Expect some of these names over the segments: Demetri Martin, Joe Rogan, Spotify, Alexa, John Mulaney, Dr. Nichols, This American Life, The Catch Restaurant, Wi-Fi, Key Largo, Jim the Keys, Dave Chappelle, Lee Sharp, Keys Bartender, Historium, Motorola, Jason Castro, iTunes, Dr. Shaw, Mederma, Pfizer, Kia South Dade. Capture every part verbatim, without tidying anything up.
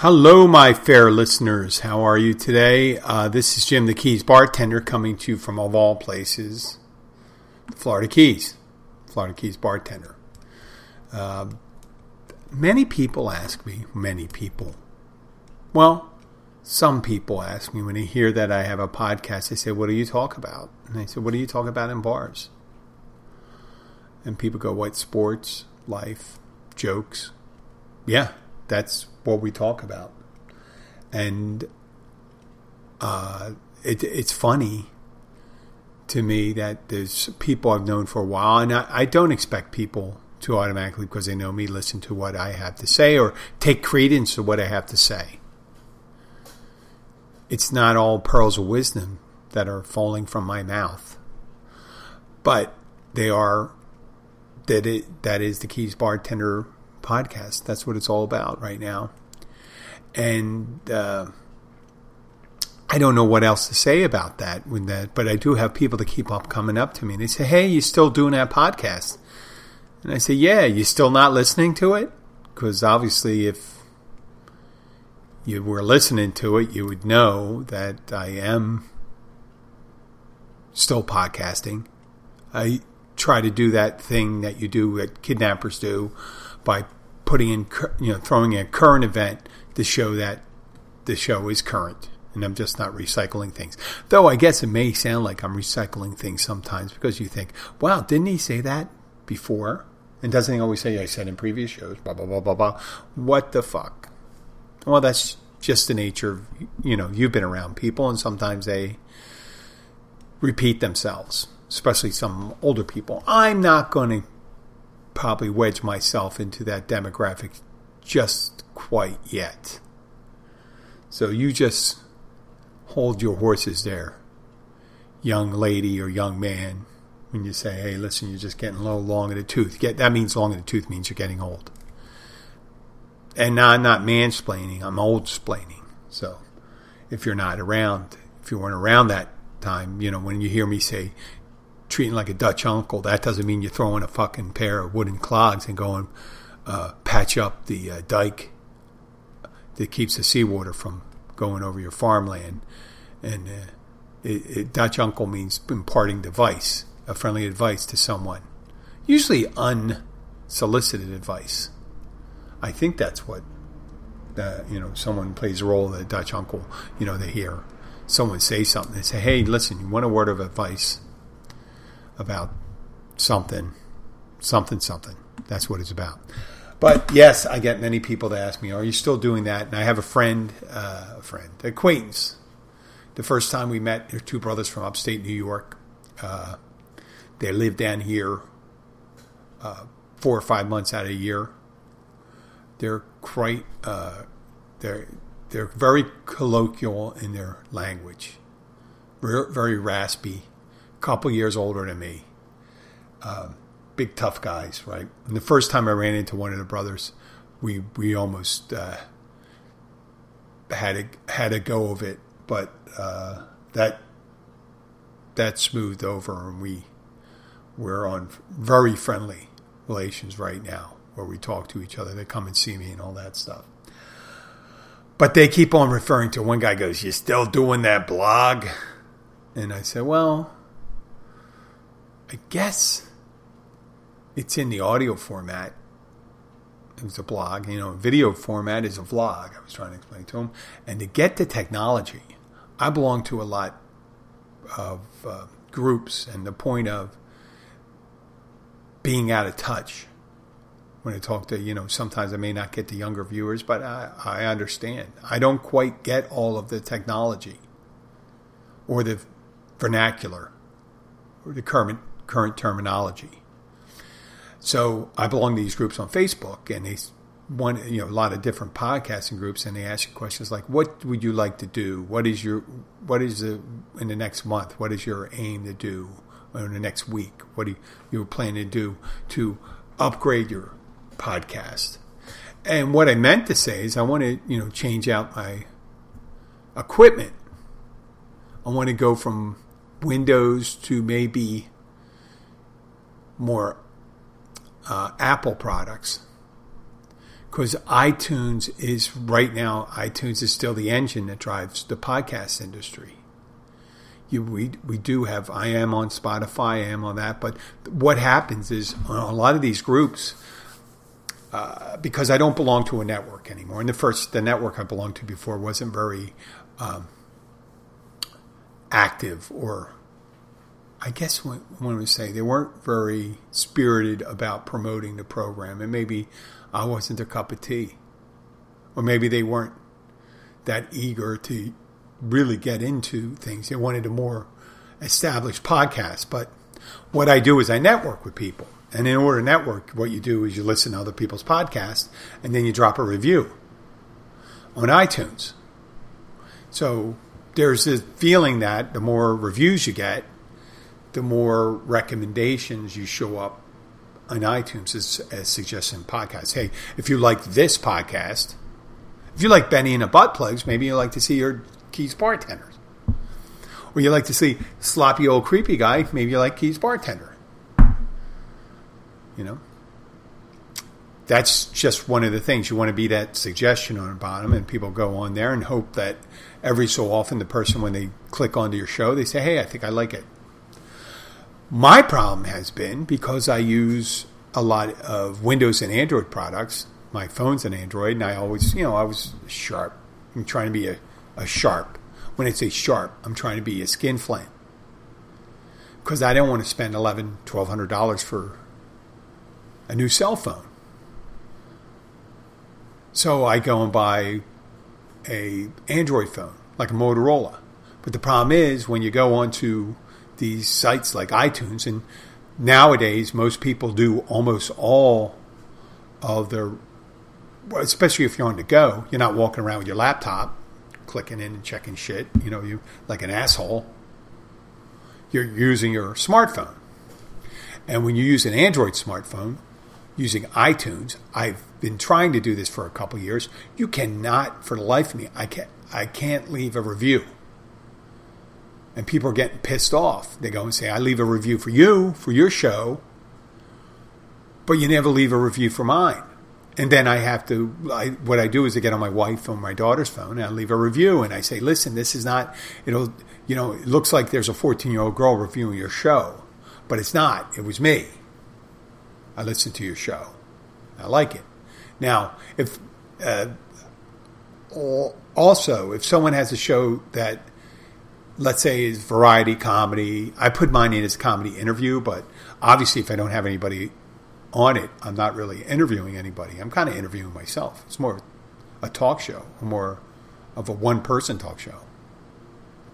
Hello, my fair listeners. How are you today? Uh, this is Jim the Keys Bartender coming to you from, of all places, Florida Keys. Florida Keys Bartender. Uh, many people ask me, many people, well, some people ask me when they hear that I have a podcast, they say, what do you talk about? And I say, what do you talk about in bars? And people go, what, sports, life, jokes? Yeah, that's what we talk about. And uh, it, it's funny to me that there's people I've known for a while, and I, I don't expect people to automatically, because they know me, listen to what I have to say or take credence to what I have to say. It's not all pearls of wisdom that are falling from my mouth, but they are. That it that is the Keys Bartender podcast. That's what it's all about right now. And uh, I don't know what else to say about that, with that, but I do have people that keep up coming up to me and they say, hey, you still doing that podcast? And I say, yeah, you still not listening to it? Because obviously if you were listening to it, you would know that I am still podcasting. I try to do that thing that you do, that kidnappers do, by putting in, you know, throwing in a current event to show that the show is current. And I'm just not recycling things. Though I guess it may sound like I'm recycling things sometimes, because you think, wow, didn't he say that before? And doesn't he always say, I said in previous shows, blah, blah, blah, blah, blah. What the fuck? Well, that's just the nature of, you know, you've been around people, and sometimes they repeat themselves, especially some older people. I'm not going to probably wedge myself into that demographic just quite yet. So you just hold your horses there, young lady or young man, when you say, hey, listen, you're just getting a little long in the tooth. Get, that means long in the tooth means you're getting old. And now I'm not mansplaining, I'm old-splaining. So if you're not around, if you weren't around that time, you know, when you hear me say, treating like a Dutch uncle, that doesn't mean you're throwing a fucking pair of wooden clogs and going, uh, patch up the uh, dike that keeps the seawater from going over your farmland. And uh, it, it, Dutch uncle means imparting advice, a friendly advice to someone, usually unsolicited advice. I think that's what uh, you know. Someone plays a role in the Dutch uncle. You know, they hear someone say something. They say, "Hey, listen, you want a word of advice about something, something, something." That's what it's about. But yes, I get many people that ask me, "Are you still doing that?" And I have a friend, uh, a friend, acquaintance. The first time we met, they're two brothers from upstate New York. Uh, They live down here uh, four or five months out of the year. They're quite uh, they're they're very colloquial in their language, very, very raspy. A couple years older than me, uh, big tough guys, right? And the first time I ran into one of the brothers, we we almost uh, had a had a go of it, but uh, that that smoothed over, and we. We're on very friendly relations right now where we talk to each other. They come and see me and all that stuff. But they keep on referring to, one guy goes, "You still doing that blog?" And I said, well, I guess it's in the audio format. It was a blog. You know, video format is a vlog, I was trying to explain to him. And to get the technology, I belong to a lot of uh, groups, and the point of being out of touch. When I talk to, you know, sometimes I may not get the younger viewers, but I, I understand. I don't quite get all of the technology or the vernacular or the current, current terminology. So I belong to these groups on Facebook, and they want, you know, a lot of different podcasting groups, and they ask you questions like, what would you like to do? What is your, what is the, in the next month, what is your aim to do? Or in the next week, what do you, you were planning to do to upgrade your podcast? And what I meant to say is I want to, you know, change out my equipment. I want to go from Windows to maybe more uh, Apple products, because iTunes is right now, iTunes is still the engine that drives the podcast industry. You, we we do have, I am on Spotify, I am on that, but what happens is on a lot of these groups, uh, because I don't belong to a network anymore, and the first, the network I belonged to before wasn't very um, active, or I guess what I want to say, they weren't very spirited about promoting the program, and maybe I wasn't their cup of tea, or maybe they weren't that eager to really get into things. They wanted a more established podcast. But what I do is I network with people. And in order to network, what you do is you listen to other people's podcasts and then you drop a review on iTunes. So there's this feeling that the more reviews you get, the more recommendations you show up on iTunes as, as suggesting podcasts. Hey, if you like this podcast, if you like Benny and the Butt Plugs, maybe you like to see your Keys Bartenders. Or you like to see Sloppy Old Creepy Guy, maybe you like Keys Bartender. You know? That's just one of the things. You want to be that suggestion on the bottom, and people go on there and hope that every so often the person, when they click onto your show, they say, hey, I think I like it. My problem has been, because I use a lot of Windows and Android products, my phone's an Android, and I always, you know, I was sharp. I'm trying to be a A sharp. When I say sharp, I'm trying to be a skin flint, because I don't want to spend eleven, twelve hundred dollars for a new cell phone. So I go and buy a Android phone, like a Motorola. But the problem is when you go onto these sites like iTunes, and nowadays most people do almost all of their, especially if you're on the go, you're not walking around with your laptop clicking in and checking shit, you know, you like an asshole. You're using your smartphone. And when you use an Android smartphone, using iTunes, I've been trying to do this for a couple years, you cannot, for the life of me, I can't, I can't leave a review. And people are getting pissed off. They go and say, I leave a review for you, for your show, but you never leave a review for mine. And then I have to, I, what I do is I get on my wife on my daughter's phone and I leave a review and I say, listen, this is not, it'll, you know, it looks like there's a fourteen-year-old girl reviewing your show, but it's not. It was me. I listened to your show. I like it. Now, if, uh, also, if someone has a show that, let's say, is variety, comedy, I put mine in as a comedy interview, but obviously if I don't have anybody on it, I'm not really interviewing anybody. I'm kind of interviewing myself. It's more a talk show, more of a one-person talk show.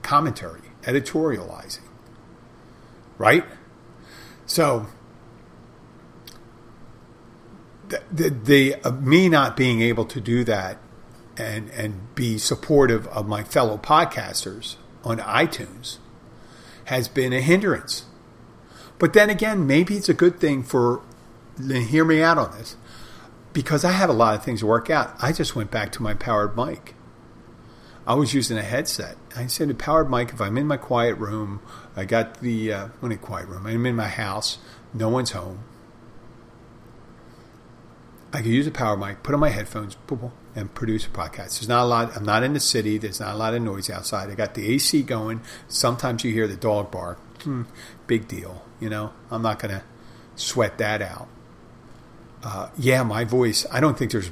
Commentary, editorializing, right? So the, the, the uh, me not being able to do that and and be supportive of my fellow podcasters on iTunes has been a hindrance. But then again, maybe it's a good thing for. Hear me out on this, because I had a lot of things to work out. I just went back to my powered mic. I was using a headset. I said a powered mic, if I'm in my quiet room, I got the, uh, when in quiet room, I'm in my house, no one's home. I could use a power mic, put on my headphones, and produce a podcast. There's not a lot, I'm not in the city, there's not a lot of noise outside. I got the A C going. Sometimes you hear the dog bark. Hmm, big deal, you know, I'm not going to sweat that out. Uh, yeah, my voice, I don't think there's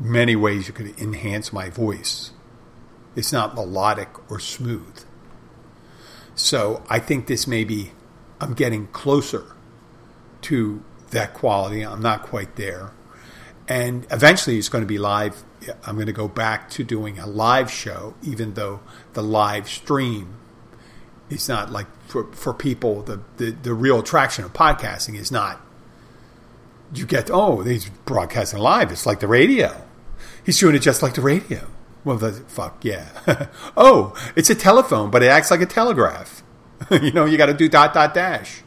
many ways you could enhance my voice. It's not melodic or smooth. So I think this may be, I'm getting closer to that quality. I'm not quite there. And eventually it's going to be live. I'm going to go back to doing a live show, even though the live stream is not like for, for people, the, the, the real attraction of podcasting is not, you get, oh, he's broadcasting live. It's like the radio. He's doing it just like the radio. Well, the fuck, yeah. Oh, it's a telephone, but it acts like a telegraph. You know, you got to do dot, dot, dash.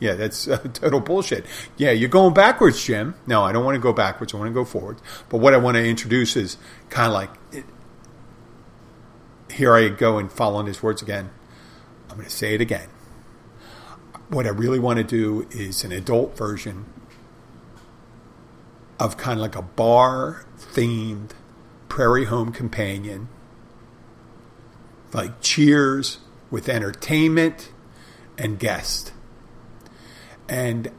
Yeah, that's uh, total bullshit. Yeah, you're going backwards, Jim. No, I don't want to go backwards. I want to go forward. But what I want to introduce is kind of like, it, here I go and follow in his words again. I'm going to say it again. What I really want to do is an adult version of kind of like a bar-themed Prairie Home Companion, like Cheers with entertainment and guest. And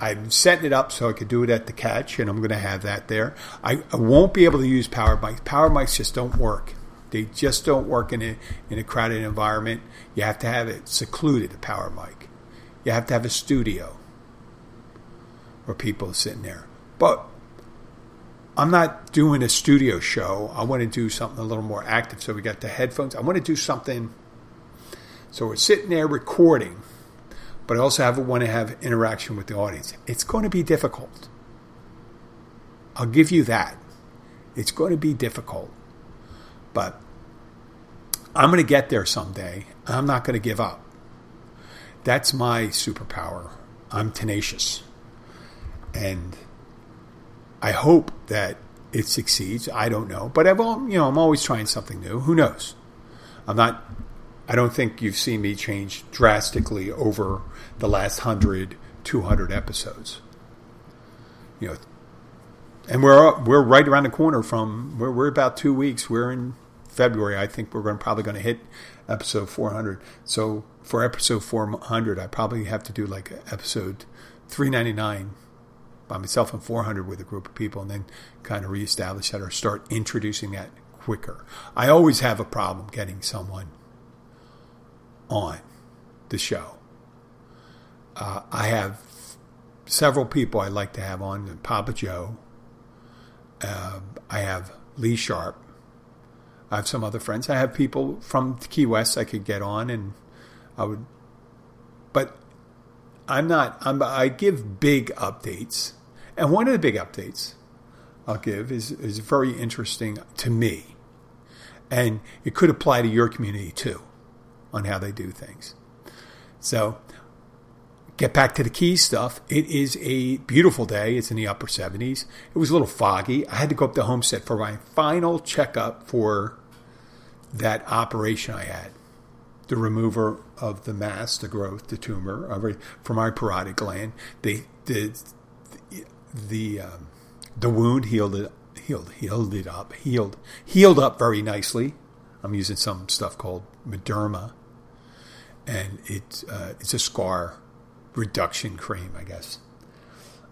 I'm setting it up so I could do it at the Catch, and I'm going to have that there. I, I won't be able to use power mics. Power mics just don't work. They just don't work in a, in a crowded environment. You have to have it secluded, a power mic. You have to have a studio where people are sitting there. But I'm not doing a studio show. I want to do something a little more active. So we got the headphones. I want to do something. So we're sitting there recording, but I also have, want to have interaction with the audience. It's going to be difficult. I'll give you that. It's going to be difficult. But I'm going to get there someday. I'm not going to give up. That's my superpower. I'm tenacious. And I hope that it succeeds. I don't know. But I've all, you know, I'm always trying something new. Who knows? I'm not... I don't think you've seen me change drastically over the last one hundred, two hundred episodes. You know, and we're we're right around the corner from we're we're about two weeks. We're in February. I think we're going probably going to hit episode four hundred. So for episode four hundred, I probably have to do like episode three ninety-nine by myself and four hundred with a group of people, and then kind of reestablish that or start introducing that quicker. I always have a problem getting someone on the show. Uh, I have several people I like to have on. Papa Joe. Uh, I have Lee Sharp. I have some other friends. I have people from Key West I could get on, and I would. But I'm not. I'm, I give big updates, and one of the big updates I'll give is is very interesting to me, and it could apply to your community too, on how they do things. So get back to the Keys stuff. It is a beautiful day. It's in the upper seventies. It was a little foggy. I had to go up to Homestead for my final checkup for that operation I had, the remover of the mass, the growth, the tumor from my parotid gland. They did the the, um, the wound healed it healed healed it up healed healed up very nicely. I'm using some stuff called Mederma, and it's uh, it's a scar reduction cream, I guess.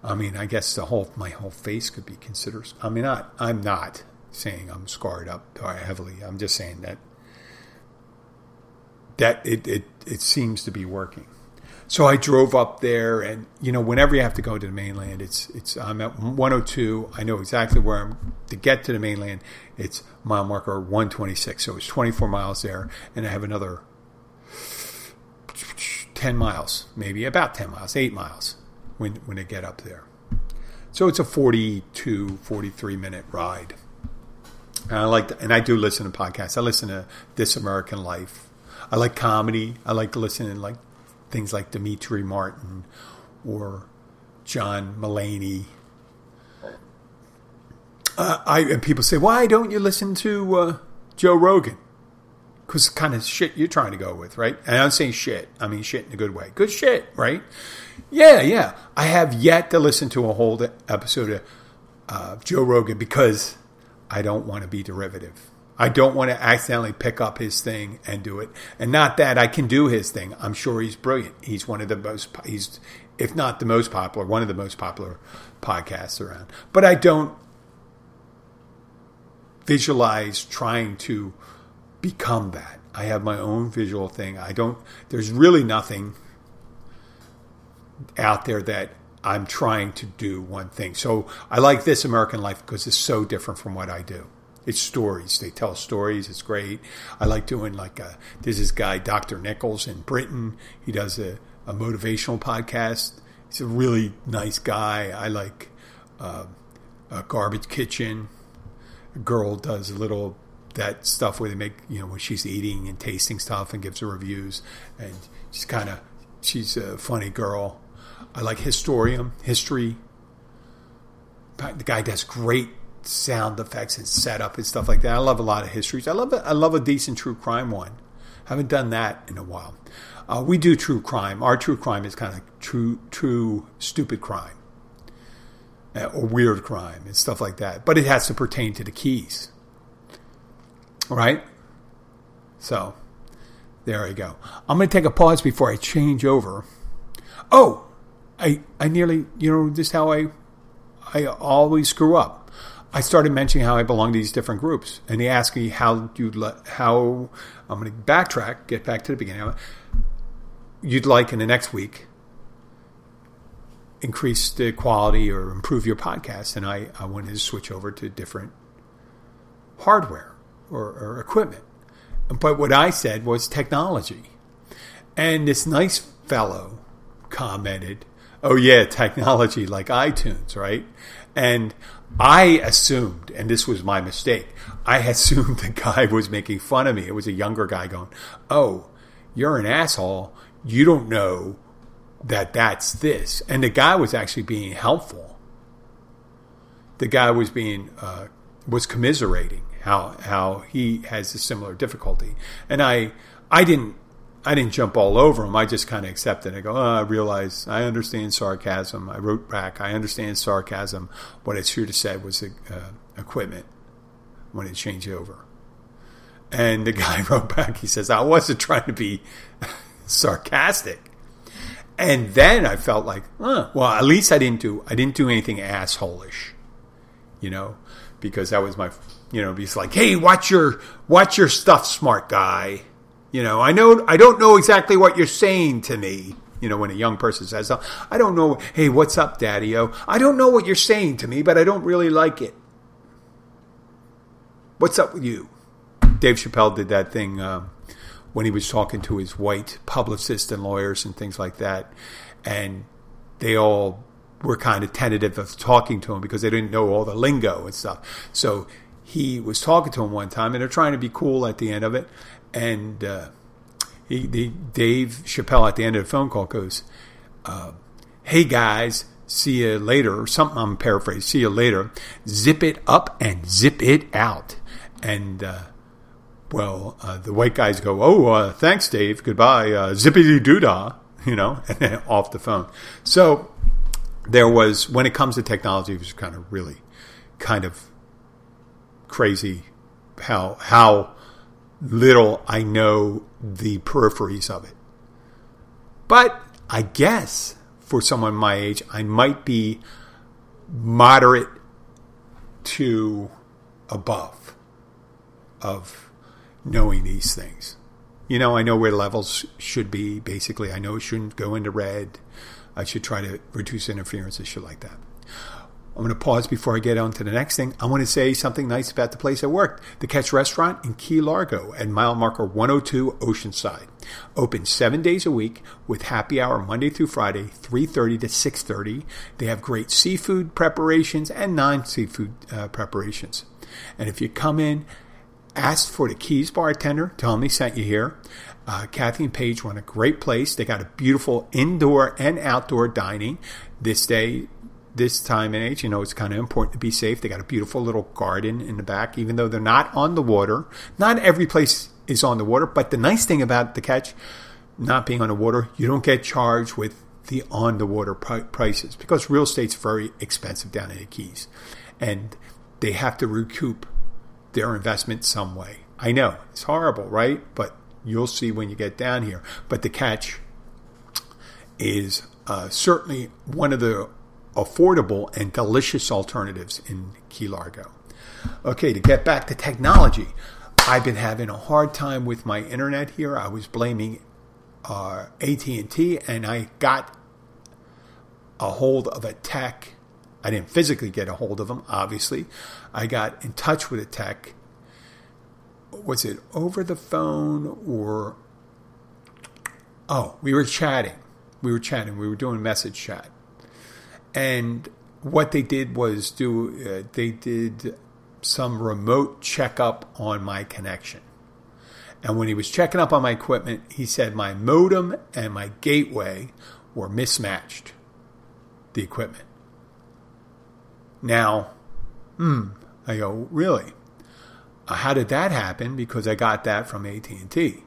I mean, I guess the whole my whole face could be considered. I mean, not I'm not saying I'm scarred up heavily. I'm just saying that that it it it seems to be working. So I drove up there, and you know, whenever you have to go to the mainland, it's it's I'm at one oh two. I know exactly where I'm to get to the mainland. It's mile marker one twenty-six, so it's twenty-four miles there, and I have another ten miles, maybe about ten miles, eight miles when when I get up there. So it's a forty-two, forty-three minute ride. And I like to, and I do listen to podcasts. I listen to This American Life. I like comedy. I like listening like. Things like Demetri Martin or John Mulaney. Uh, I and people say, why don't you listen to uh, Joe Rogan? Because the kind of shit you're trying to go with, right? And I'm saying shit. I mean shit in a good way. Good shit, right? Yeah, yeah. I have yet to listen to a whole episode of uh, Joe Rogan because I don't want to be derivative. I don't want to accidentally pick up his thing and do it. And not that I can do his thing. I'm sure he's brilliant. He's one of the most, he's, if not the most popular, one of the most popular podcasts around. But I don't visualize trying to become that. I have my own visual thing. I don't, there's really nothing out there that I'm trying to do one thing. So I like This American Life because it's so different from what I do. It's stories. They tell stories. It's great. I like doing like a, there's this guy, Doctor Nichols in Britain. He does a, a motivational podcast. He's a really nice guy. I like uh, a Garbage Kitchen. A girl does a little, that stuff where they make, you know, when she's eating and tasting stuff and gives her reviews. And she's kind of, she's a funny girl. I like Historium, History. The guy does great sound effects and setup and stuff like that. I love a lot of histories. I love a, I love a decent true crime one. I haven't done that in a while. Uh, we do true crime. Our true crime is kind of like true, true, stupid crime uh, or weird crime and stuff like that. But it has to pertain to the Keys. All right? So, there we go. I'm going to take a pause before I change over. Oh, I I nearly, you know, this is how I, I always screw up. I started mentioning how I belong to these different groups. And they asked me how you'd let, how, I'm going to backtrack, get back to the beginning. You'd like in the next week, increase the quality or improve your podcast. And I, I wanted to switch over to different hardware or, or equipment. But what I said was technology. And this nice fellow commented, oh yeah, technology like iTunes, right? And I assumed, and this was my mistake, I assumed the guy was making fun of me. It was a younger guy going, oh, you're an asshole. You don't know that that's this. And the guy was actually being helpful. The guy was being, uh, was commiserating how how he has a similar difficulty. And I I didn't I didn't jump all over him. I just kind of accepted. I go, oh, I realize, I understand sarcasm. I wrote back, I understand sarcasm. What I should have said was uh, equipment when it changed over. And the guy wrote back, he says, I wasn't trying to be sarcastic. And then I felt like, huh, well, at least I didn't do, I didn't do anything asshole-ish, you know, because that was my, you know, he's like, hey, watch your, watch your stuff, smart guy. You know, I know I don't know exactly what you're saying to me. You know, when a young person says, I don't know, hey, what's up, Daddy-o? I don't know what you're saying to me, but I don't really like it. What's up with you? Dave Chappelle did that thing um, when he was talking to his white publicists and lawyers and things like that. And they all were kind of tentative of talking to him because they didn't know all the lingo and stuff. So he was talking to him one time, and they're trying to be cool at the end of it. And uh, he, the, Dave Chappelle at the end of the phone call goes, uh, hey guys, see you later, or something, I'm paraphrasing, see you later, zip it up and zip it out. And, uh, well, uh, the white guys go, oh, uh, thanks, Dave, goodbye, uh, zippity-doo-dah, you know, and then off the phone. So there was, when it comes to technology, it was kind of really kind of crazy how how... little I know the peripheries of it. But I guess for someone my age, I might be moderate to above of knowing these things. You know, I know where levels should be, basically. I know it shouldn't go into red. I should try to reduce interference and shit like that. I'm going to pause before I get on to the next thing. I want to say something nice about the place I work, The Catch Restaurant in Key Largo at mile marker one oh two Oceanside. Open seven days a week with happy hour Monday through Friday, three thirty to six thirty. They have great seafood preparations and non-seafood uh, preparations. And if you come in, ask for the Keys Bartender. Tell them they sent you here. Uh, Kathy and Paige run a great place. They got a beautiful indoor and outdoor dining this day. This time and age, you know, it's kind of important to be safe. They got a beautiful little garden in the back, even though they're not on the water. Not every place is on the water, but the nice thing about The Catch not being on the water, you don't get charged with the on-the-water prices because real estate's very expensive down in the Keys, and they have to recoup their investment some way. I know, it's horrible, right? But you'll see when you get down here. But The Catch is uh, certainly one of the affordable and delicious alternatives in Key Largo. Okay, to get back to technology, I've been having a hard time with my internet here. I was blaming uh, A T and T, and I got a hold of a tech. I didn't physically get a hold of them, obviously. I got in touch with a tech. Was it over the phone or... Oh, we were chatting. We were chatting. We were doing message chat. And what they did was do uh, they did some remote checkup on my connection. And when he was checking up on my equipment, he said my modem and my gateway were mismatched, the equipment. Now, hmm, I go, really? How did that happen? Because I got that from A T and T.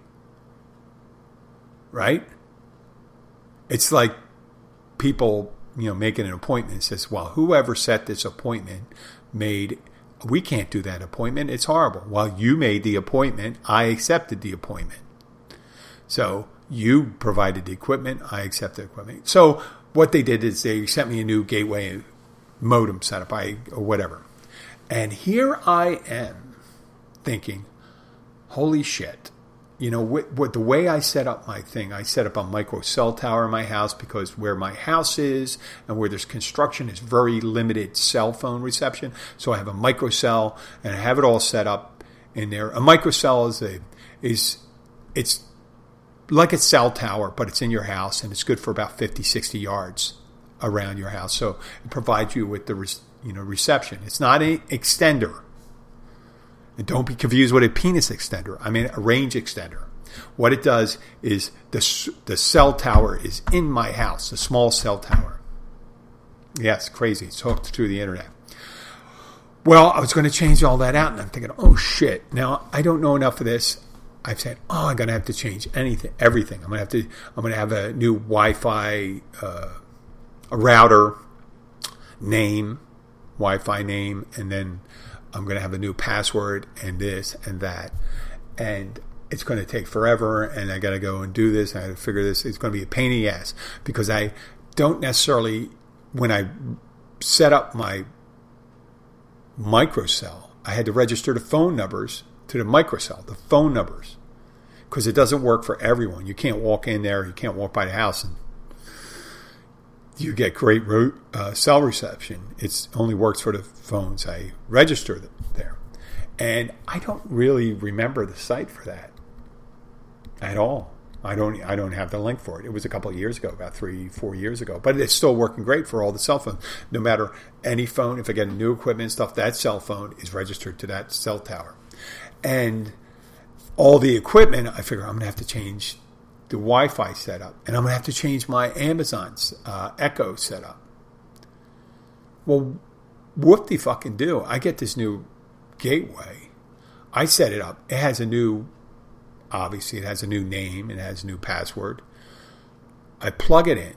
right? It's like people, you know, making an appointment and says, well, whoever set this appointment made, we can't do that appointment. It's horrible. Well, you made the appointment. I accepted the appointment. So you provided the equipment. I accepted the equipment. So what they did is they sent me a new gateway modem setup I, or whatever. And here I am thinking, holy shit. You know, with, with the way I set up my thing, I set up a micro cell tower in my house because where my house is and where there's construction is very limited cell phone reception. So I have a micro cell and I have it all set up in there. A micro cell is a, is, it's like a cell tower, but it's in your house and it's good for about fifty, sixty yards around your house. So it provides you with the, re, you know, reception. It's not an extender. And don't be confused with a penis extender. I mean, a range extender. What it does is the the cell tower is in my house, a small cell tower. Yes, yeah, crazy. It's hooked to the internet. Well, I was going to change all that out, and I'm thinking, oh, shit. Now, I don't know enough of this. I've said, oh, I'm going to have to change anything, everything. I'm going to have to, I'm going to have a new Wi-Fi, uh, a router name, Wi-Fi name, and then I'm going to have a new password and this and that. And it's going to take forever. And I got to go and do this. And I got to figure this. It's going to be a pain in the ass because I don't necessarily, when I set up my microcell, I had to register the phone numbers to the microcell, the phone numbers, because it doesn't work for everyone. You can't walk in there. You can't walk by the house and you get great uh, cell reception. It only works for the phones I register there. And I don't really remember the site for that at all. I don't I don't have the link for it. It was a couple of years ago, about three, four years ago. But it's still working great for all the cell phones. No matter any phone, if I get new equipment and stuff, that cell phone is registered to that cell tower. And all the equipment, I figure I'm going to have to change the Wi-Fi setup, and I'm going to have to change my Amazon's uh, Echo setup. Well, what the fucking do? I get this new gateway. I set it up. It has a new, obviously, it has a new name. It has a new password. I plug it in.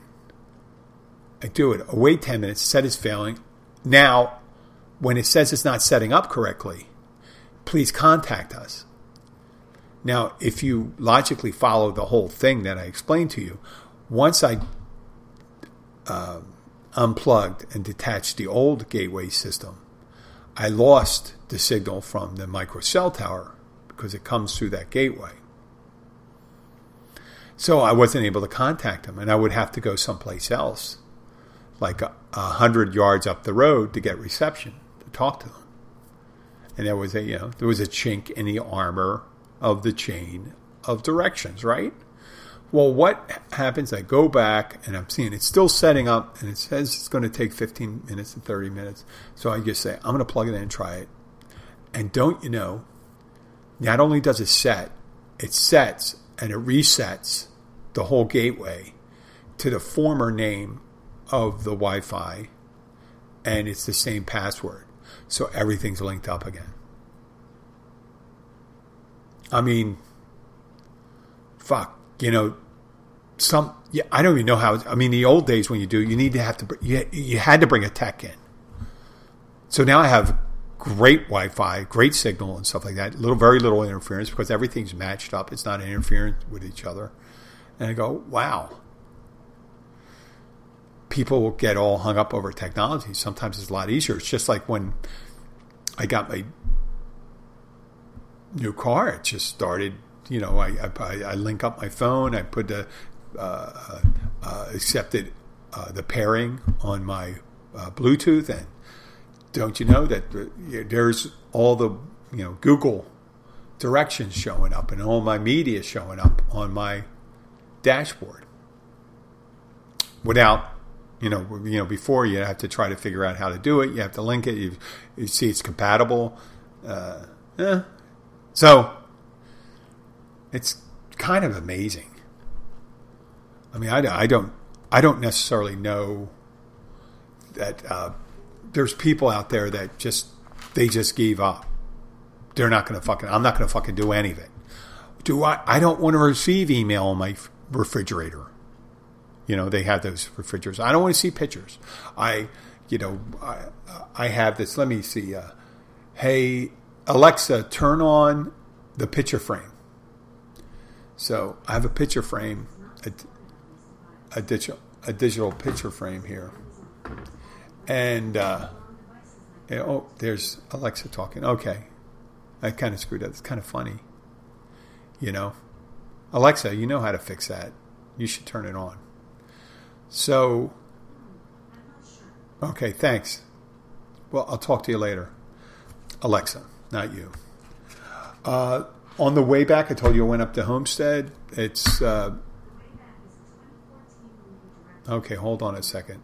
I do it. I wait ten minutes. Set is failing. Now, when it says it's not setting up correctly, please contact us. Now, if you logically follow the whole thing that I explained to you, once I uh, unplugged and detached the old gateway system, I lost the signal from the microcell tower because it comes through that gateway. So I wasn't able to contact them, and I would have to go someplace else, like a, a hundred yards up the road, to get reception to talk to them. And there was a you know there was a chink in the armor of the chain of directions, right? Well, what happens? I go back and I'm seeing it's still setting up and it says it's going to take fifteen minutes to thirty minutes. So I just say, I'm going to plug it in and try it. And don't you know, not only does it set, it sets and it resets the whole gateway to the former name of the Wi-Fi and it's the same password. So everything's linked up again. I mean, fuck, you know, some, yeah, I don't even know how, I mean, the old days when you do, you need to have to, you, you had to bring a tech in. So now I have great Wi-Fi, great signal and stuff like that, little, very little interference because everything's matched up. It's not interfering with each other. And I go, wow. People will get all hung up over technology. Sometimes it's a lot easier. It's just like when I got my new car, it just started, you know, I, I, I link up my phone, I put the, uh, uh, accepted uh, the pairing on my uh, Bluetooth, and don't you know that there's all the, you know, Google directions showing up and all my media showing up on my dashboard without, you know, you know, before you have to try to figure out how to do it, you have to link it, you, you see it's compatible, uh, eh. So, it's kind of amazing. I mean, I, I don't, I don't necessarily know that uh, there's people out there that just they just give up. They're not going to fucking. I'm not going to fucking do any of it. Do I? I don't want to receive email on my refrigerator. You know, they have those refrigerators. I don't want to see pictures. I, you know, I, I have this. Let me see. Uh, hey, Alexa, turn on the picture frame. So I have a picture frame, a, a digital, a digital picture frame here, and uh, yeah, oh, there's Alexa talking. Okay, I kind of screwed up. It's kind of funny, you know. Alexa, you know how to fix that. You should turn it on. So, okay, thanks. Well, I'll talk to you later. Alexa, not you. Uh, on the way back, I told you I went up to Homestead. It's, uh, okay, hold on a second.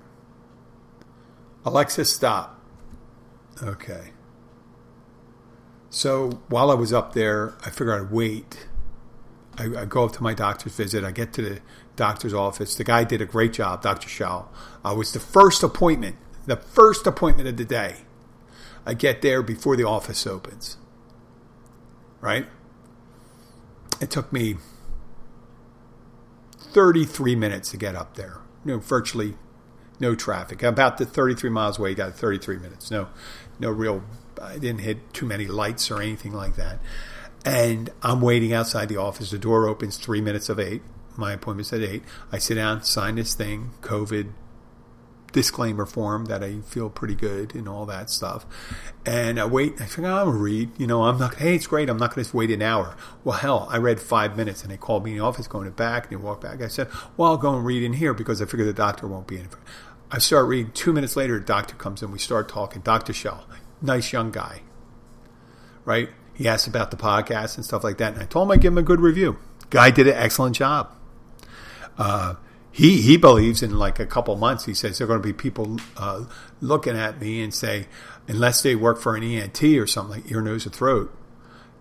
Alexa, stop. Okay. So while I was up there, I figured I'd wait. I, I go up to my doctor's visit. I get to the doctor's office. The guy did a great job, Doctor Shaw. I was the first appointment, the first appointment of the day. I get there before the office opens, right? It took me thirty-three minutes to get up there. No, virtually no traffic. About the thirty-three miles away, you got thirty-three minutes. No, no real, I didn't hit too many lights or anything like that. And I'm waiting outside the office. The door opens three minutes of eight. My appointment's at eight. I sit down, sign this thing, COVID disclaimer form that I feel pretty good and all that stuff. And I wait. I figure, oh, I'm going to read. You know, I'm not, hey, it's great. I'm not going to wait an hour. Well, hell, I read five minutes and they called me in the office going back and they walked back. I said, well, I'll go and read in here because I figure the doctor won't be in. I start reading. Two minutes later, the doctor comes in. We start talking. Doctor Shaw, nice young guy, right? He asked about the podcast and stuff like that. And I told him I'd give him a good review. Guy did an excellent job. Uh, he he believes in like a couple months, he says, there are going to be people uh, looking at me and say, unless they work for an E N T or something like ear, nose, or throat,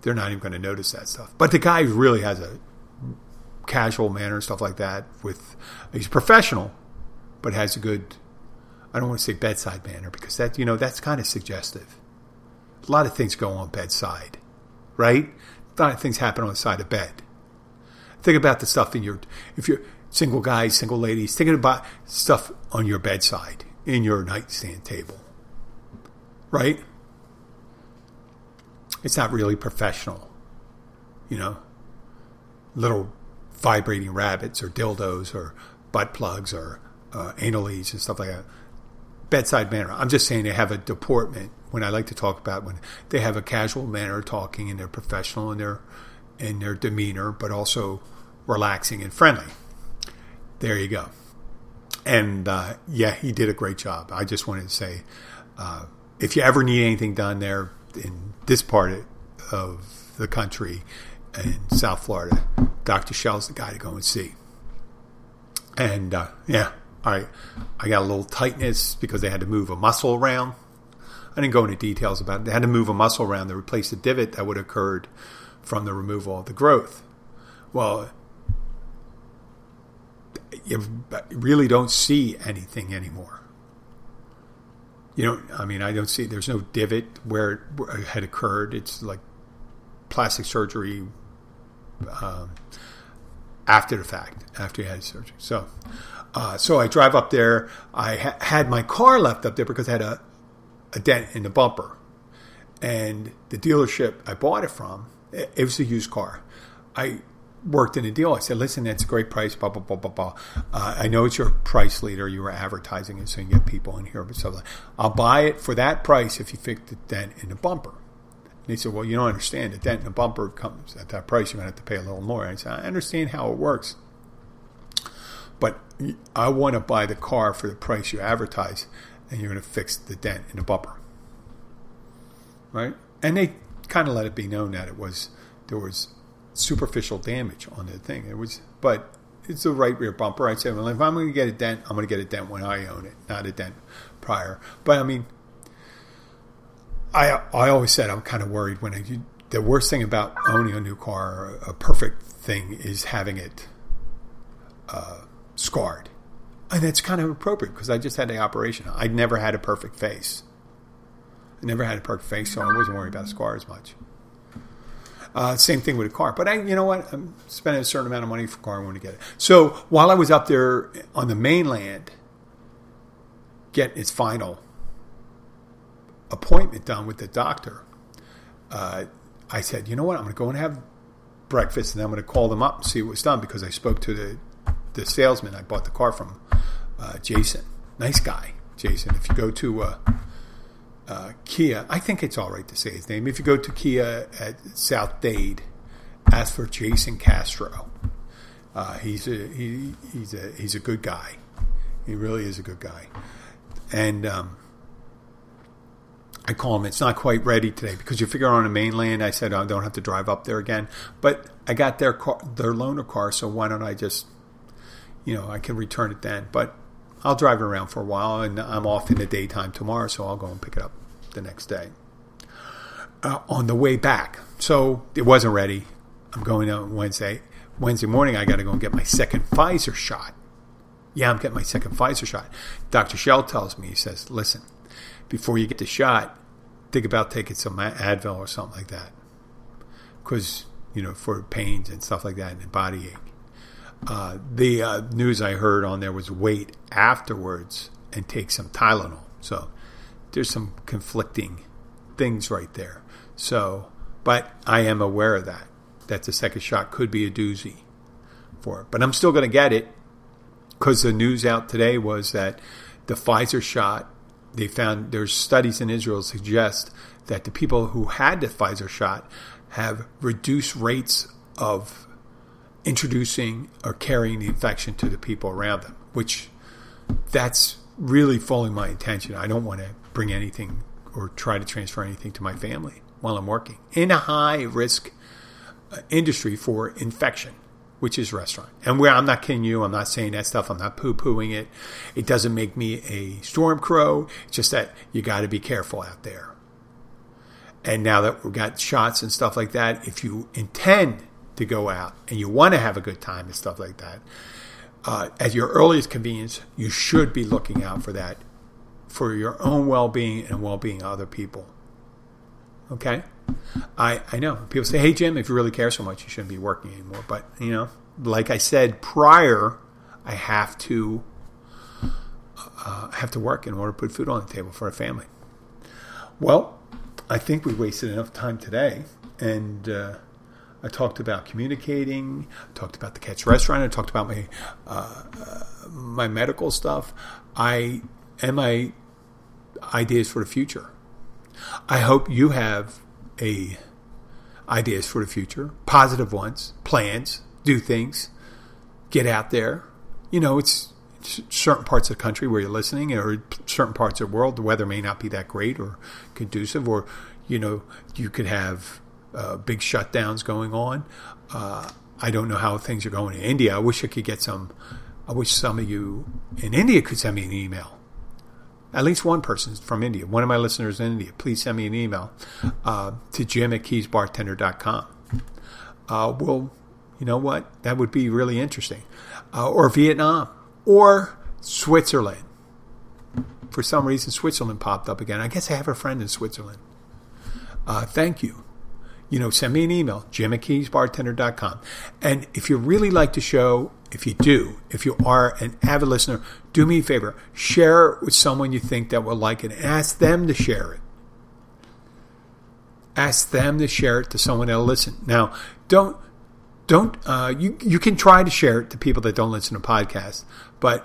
they're not even going to notice that stuff. But the guy really has a casual manner and stuff like that. With he's professional, but has a good, I don't want to say bedside manner because that you know that's kind of suggestive. A lot of things go on bedside, right? A lot of things happen on the side of bed. Think about the stuff in your, if you're single guys, single ladies, thinking about stuff on your bedside, in your nightstand table, right? It's not really professional, you know? Little vibrating rabbits or dildos or butt plugs or uh, anal leads and stuff like that. Bedside manner. I'm just saying they have a deportment when I like to talk about when they have a casual manner of talking and they're professional in their in their demeanor, but also relaxing and friendly. There you go. And uh, yeah, he did a great job. I just wanted to say, uh, if you ever need anything done there in this part of the country in South Florida, Doctor Shell's the guy to go and see. And uh, yeah. I, I got a little tightness because they had to move a muscle around. I didn't go into details about it. They had to move a muscle around to replace the divot that would have occurred from the removal of the growth. Well, you really don't see anything anymore. You know, I mean, I don't see, there's no divot where it, where it had occurred. It's like plastic surgery um, after the fact, after you had surgery. So... Uh, so I drive up there. I ha- had my car left up there because I had a, a dent in the bumper. And the dealership I bought it from, it, it was a used car. I worked in a deal. I said, listen, that's a great price, blah, blah, blah, blah, blah. Uh, I know it's your price leader. You were advertising it so you can get people in here. But stuff like that. I'll buy it for that price if you fix the dent in the bumper. And he said, well, you don't understand. The dent in the bumper comes at that price. You're going to have to pay a little more. And I said, I understand how it works. But I want to buy the car for the price you advertise, and you're going to fix the dent in the bumper, right? And they kind of let it be known that it was there was superficial damage on the thing. It was, but it's the right rear bumper. I said, well, if I'm going to get a dent, I'm going to get a dent when I own it, not a dent prior. But I mean, I I always said I'm kind of worried when I, the worst thing about owning a new car, or a perfect thing, is having it. Uh, scarred. And that's kind of appropriate because I just had the operation. I'd never had a perfect face. I never had a perfect face, so I wasn't worried about a scar as much. Uh, same thing with a car. But I, you know what? I'm spending a certain amount of money for a car. I want to get it. So while I was up there on the mainland, get its final appointment done with the doctor, uh, I said, you know what? I'm going to go and have breakfast, and I'm going to call them up and see what was done, because I spoke to the, the salesman I bought the car from, uh, Jason. Nice guy, Jason. If you go to uh, uh, Kia, I think it's all right to say his name. If you go to Kia at South Dade, ask for Jason Castro. Uh, he's a he, he's a he's a good guy. He really is a good guy. And um, I call him. It's not quite ready today, because you figure on the mainland. I said, oh, I don't have to drive up there again. But I got their car, their loaner car. So why don't I just, you know, I can return it then. But I'll drive it around for a while, and I'm off in the daytime tomorrow, so I'll go and pick it up the next day. Uh, on the way back, so it wasn't ready. I'm going out Wednesday. Wednesday morning, I got to go and get my second Pfizer shot. Yeah, I'm getting my second Pfizer shot. Doctor Shaw tells me, he says, listen, before you get the shot, think about taking some Advil or something like that, because, you know, for pains and stuff like that and the body ache. Uh, the uh, news I heard on there was wait afterwards and take some Tylenol. So there's some conflicting things right there. So, but I am aware of that. That the second shot could be a doozy for it. But I'm still going to get it, because the news out today was that the Pfizer shot, they found there's studies in Israel suggest that the people who had the Pfizer shot have reduced rates of introducing or carrying the infection to the people around them, which that's really fully my intention. I don't want to bring anything or try to transfer anything to my family while I'm working in a high-risk industry for infection, which is restaurant. And where I'm not kidding you. I'm not saying that stuff. I'm not poo-pooing it. It doesn't make me a storm crow. It's just that you got to be careful out there. And now that we've got shots and stuff like that, if you intend to go out and you want to have a good time and stuff like that, uh, at your earliest convenience, you should be looking out for that, for your own well-being and well-being of other people. Okay? I, I know. People say, hey, Jim, if you really care so much, you shouldn't be working anymore. But, you know, like I said prior, I have to uh, have to work in order to put food on the table for a family. Well, I think we wasted enough time today. And Uh, I talked about communicating, I talked about the Catch Restaurant, I talked about my uh, uh, my medical stuff, I and my ideas for the future. I hope you have a ideas for the future, positive ones, plans, do things, get out there. You know, it's, it's certain parts of the country where you're listening, or certain parts of the world, the weather may not be that great or conducive, or, you know, you could have Uh, big shutdowns going on. Uh, I don't know how things are going in India. I wish I could get some. I wish some of you in India could send me an email. At least one person from India. One of my listeners in India. Please send me an email uh, to Jim at keys bartender dot com. Uh, well, you know what? That would be really interesting. Uh, or Vietnam. Or Switzerland. For some reason, Switzerland popped up again. I guess I have a friend in Switzerland. Uh, thank you. You know, send me an email, Jim at keys bartender dot com. And if you really like the show, if you do, if you are an avid listener, do me a favor. Share it with someone you think that will like it. Ask them to share it. Ask them to share it to someone that'll listen. Now, don't, don't, uh, you, you can try to share it to people that don't listen to podcasts, but,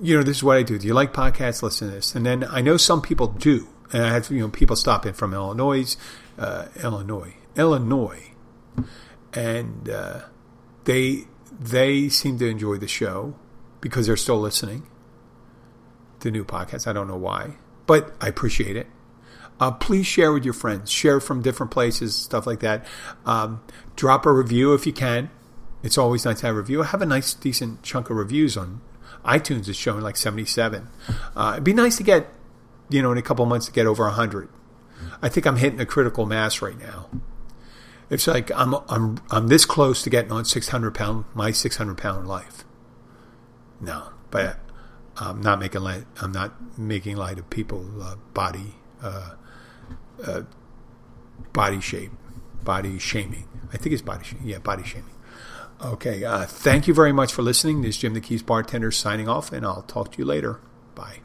you know, this is what I do. Do you like podcasts? Listen to this. And then I know some people do. And I have, you know, people stop in from Illinois, uh, Illinois, Illinois, and uh, they they seem to enjoy the show because they're still listening to new podcasts. I don't know why, but I appreciate it. Uh, please share with your friends. Share from different places, stuff like that. Um, drop a review if you can. It's always nice to have a review. I have a nice, decent chunk of reviews on iTunes. It's showing like seventy-seven. Uh, it'd be nice to get, you know, in a couple of months to get over one hundred. I think I'm hitting a critical mass right now. It's like I'm I'm I'm this close to getting on six hundred pound, my six hundred pound life. No, but I'm not making light, I'm not making light of people uh, body uh, uh, body shape. body shaming. I think it's body shaming. Yeah, body shaming. Okay, uh, thank you very much for listening. This is Jim the Keys Bartender signing off, and I'll talk to you later. Bye.